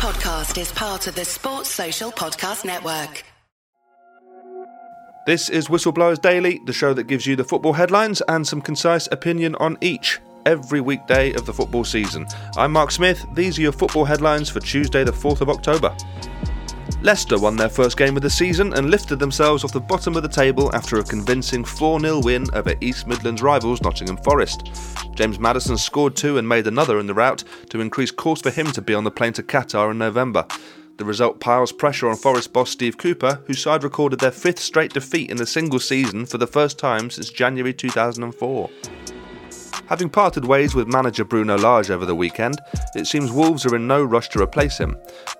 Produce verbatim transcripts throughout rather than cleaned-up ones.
podcast is part of the Sports Social Podcast Network. This is Whistleblowers Daily, the show that gives you the football headlines and some concise opinion on each, every weekday of the football season. I'm Mark Smith. These are your football headlines for Tuesday the fourth of October. Leicester won their first game of the season and lifted themselves off the bottom of the table after a convincing four nil win over East Midlands rivals Nottingham Forest. James Maddison scored two and made another in the rout to increase calls for him to be on the plane to Qatar in November. The result piles pressure on Forest boss Steve Cooper, whose side recorded their fifth straight defeat in a single season for the first time since January two thousand four. Having parted ways with manager Bruno Lage over the weekend, it seems Wolves are in no rush to replace him.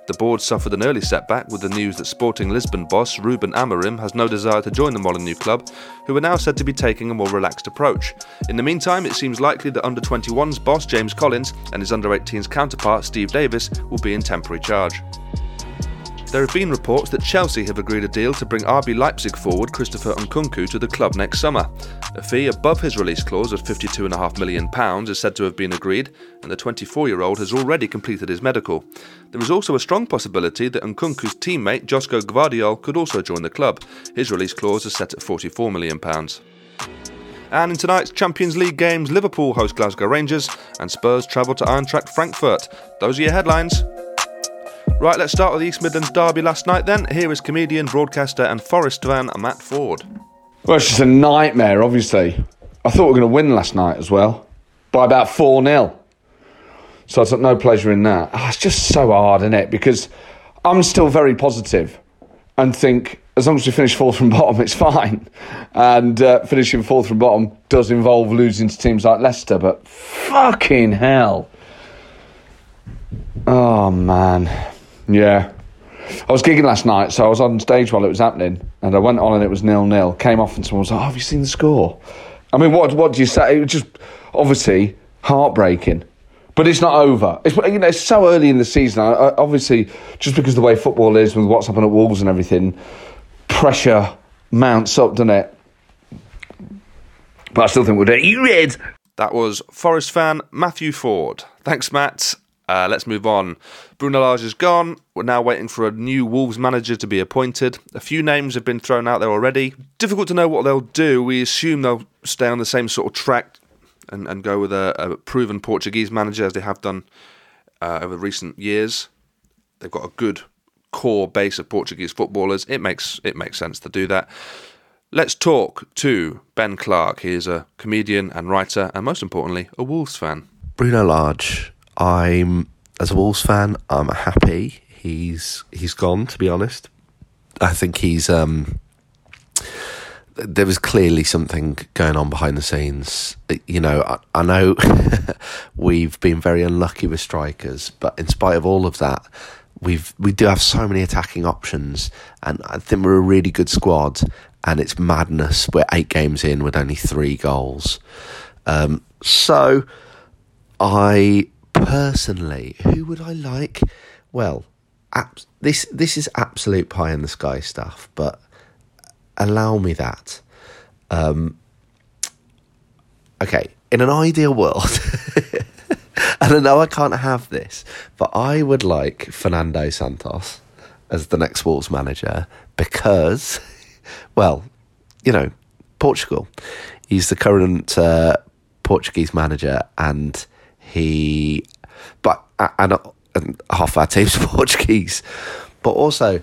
The board suffered an early setback with the news that Sporting Lisbon boss Ruben Amorim has no desire to join the Molyneux club, who are now said to be taking a more relaxed approach. In the meantime, it seems likely that under twenty-one's boss James Collins and his under eighteens counterpart Steve Davis will be in temporary charge. There have been reports that Chelsea have agreed a deal to bring R B Leipzig forward Christopher Nkunku to the club next summer. A fee above his release clause of fifty-two point five million pounds is said to have been agreed, and the twenty-four-year-old has already completed his medical. There is also a strong possibility that Nkunku's teammate Josko Gvardiol could also join the club. His release clause is set at forty-four million pounds. And in tonight's Champions League games, Liverpool host Glasgow Rangers and Spurs travel to Iron Track Frankfurt. Those are your headlines. Right, let's start with the East Midlands derby last night then. Here is comedian, broadcaster and Forest fan Matt Ford. Well, it's just a nightmare, obviously. I thought we were going to win last night as well, by about four nil. So I took no pleasure in that. Oh, it's just so hard, isn't it? Because I'm still very positive and think as long as we finish fourth from bottom, it's fine. And uh, finishing fourth from bottom does involve losing to teams like Leicester, but fucking hell. Oh, man. Yeah. I was gigging last night, so I was on stage while it was happening, and I went on and it was nil nil. Came off and someone was like, oh, have you seen the score? I mean, what what do you say? It was just, obviously, heartbreaking. But it's not over. It's, you know, it's so early in the season. I, I, obviously, just because of the way football is with what's happened at Wolves and everything, pressure mounts up, doesn't it? But I still think we'll do it. You read! That was Forest fan Matthew Ford. Thanks, Matt. Uh, let's move on. Bruno Lage is gone. We're now waiting for a new Wolves manager to be appointed. A few names have been thrown out there already. Difficult to know what they'll do. We assume they'll stay on the same sort of track and, and go with a, a proven Portuguese manager as they have done uh, over recent years. They've got a good core base of Portuguese footballers. It makes it makes sense to do that. Let's talk to Ben Clark. He is a comedian and writer and, most importantly, a Wolves fan. Bruno Lage. I'm, as a Wolves fan, I'm happy he's he's gone, to be honest. I think he's, um, there was clearly something going on behind the scenes. You know, I, I know we've been very unlucky with strikers, but in spite of all of that, we've we do have so many attacking options, and I think we're a really good squad, and it's madness. We're eight games in with only three goals. Um, so, I... Personally, who would I like? Well, abs- this this is absolute pie in the sky stuff, but allow me that. Um, okay, in an ideal world, and I know I can't have this, but I would like Fernando Santos as the next Wolves manager because, well, you know, Portugal. He's the current uh, Portuguese manager and... He, but and, and half our team's Portuguese, but also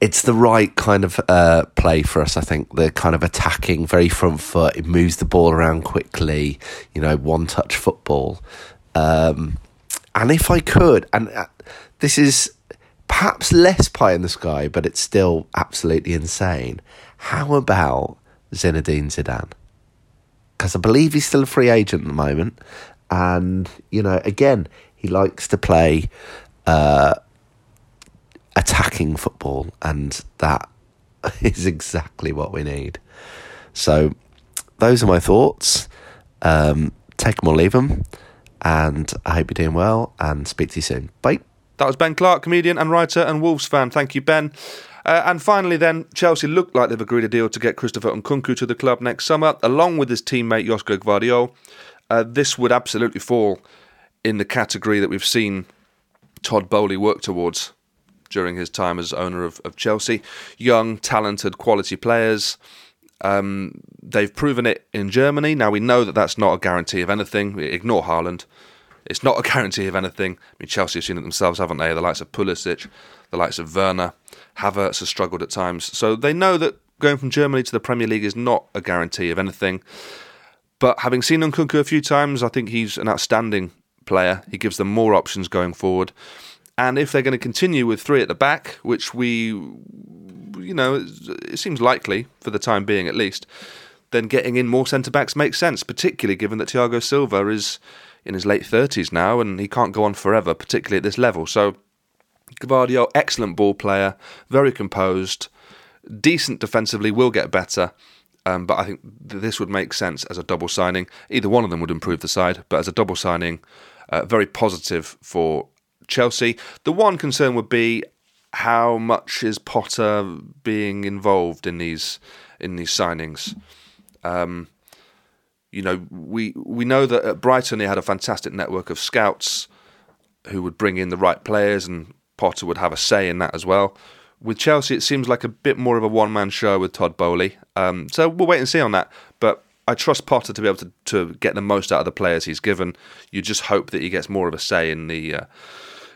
it's the right kind of uh, play for us. I think the kind of attacking, very front foot. It moves the ball around quickly. You know, one touch football. Um, and if I could, and uh, this is perhaps less pie in the sky, but it's still absolutely insane. How about Zinedine Zidane? Because I believe he's still a free agent at the moment. And, you know, again, he likes to play uh, attacking football, and that is exactly what we need. So those are my thoughts. Um, take them or leave them. And I hope you're doing well, and speak to you soon. Bye. That was Ben Clark, comedian and writer and Wolves fan. Thank you, Ben. Uh, and finally then, Chelsea look like they've agreed a deal to get Christopher Nkunku to the club next summer, along with his teammate Josko Gvardiol. Uh, this would absolutely fall in the category that we've seen Todd Boehly worked towards during his time as owner of, of Chelsea. Young, talented, quality players. Um, they've proven it in Germany. Now, we know that that's not a guarantee of anything. Ignore Haaland. It's not a guarantee of anything. I mean, Chelsea have seen it themselves, haven't they? The likes of Pulisic, the likes of Werner. Havertz has struggled at times. So they know that going from Germany to the Premier League is not a guarantee of anything. But having seen Nkunku a few times, I think he's an outstanding player. He gives them more options going forward. And if they're going to continue with three at the back, which we, you know, it seems likely for the time being at least, then getting in more centre-backs makes sense, particularly given that Thiago Silva is in his late thirties now and he can't go on forever, particularly at this level. So Gvardiol, excellent ball player, very composed, decent defensively, will get better. Um, but I think this would make sense as a double signing. Either one of them would improve the side, but as a double signing, uh, very positive for Chelsea. The one concern would be how much is Potter being involved in these in these signings. Um, you know, we we know that at Brighton they had a fantastic network of scouts who would bring in the right players, and Potter would have a say in that as well. With Chelsea, it seems like a bit more of a one-man show with Todd Boehly. Um, so we'll wait and see on that. But I trust Potter to be able to, to get the most out of the players he's given. You just hope that he gets more of a say in the uh,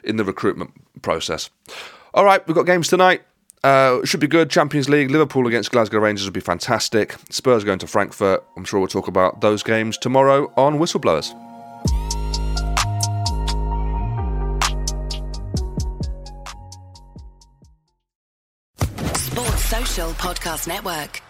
in the recruitment process. All right, we've got games tonight. Uh, it should be good. Champions League, Liverpool against Glasgow Rangers would be fantastic. Spurs going to Frankfurt. I'm sure we'll talk about those games tomorrow on Whistleblowers. Social Podcast Network.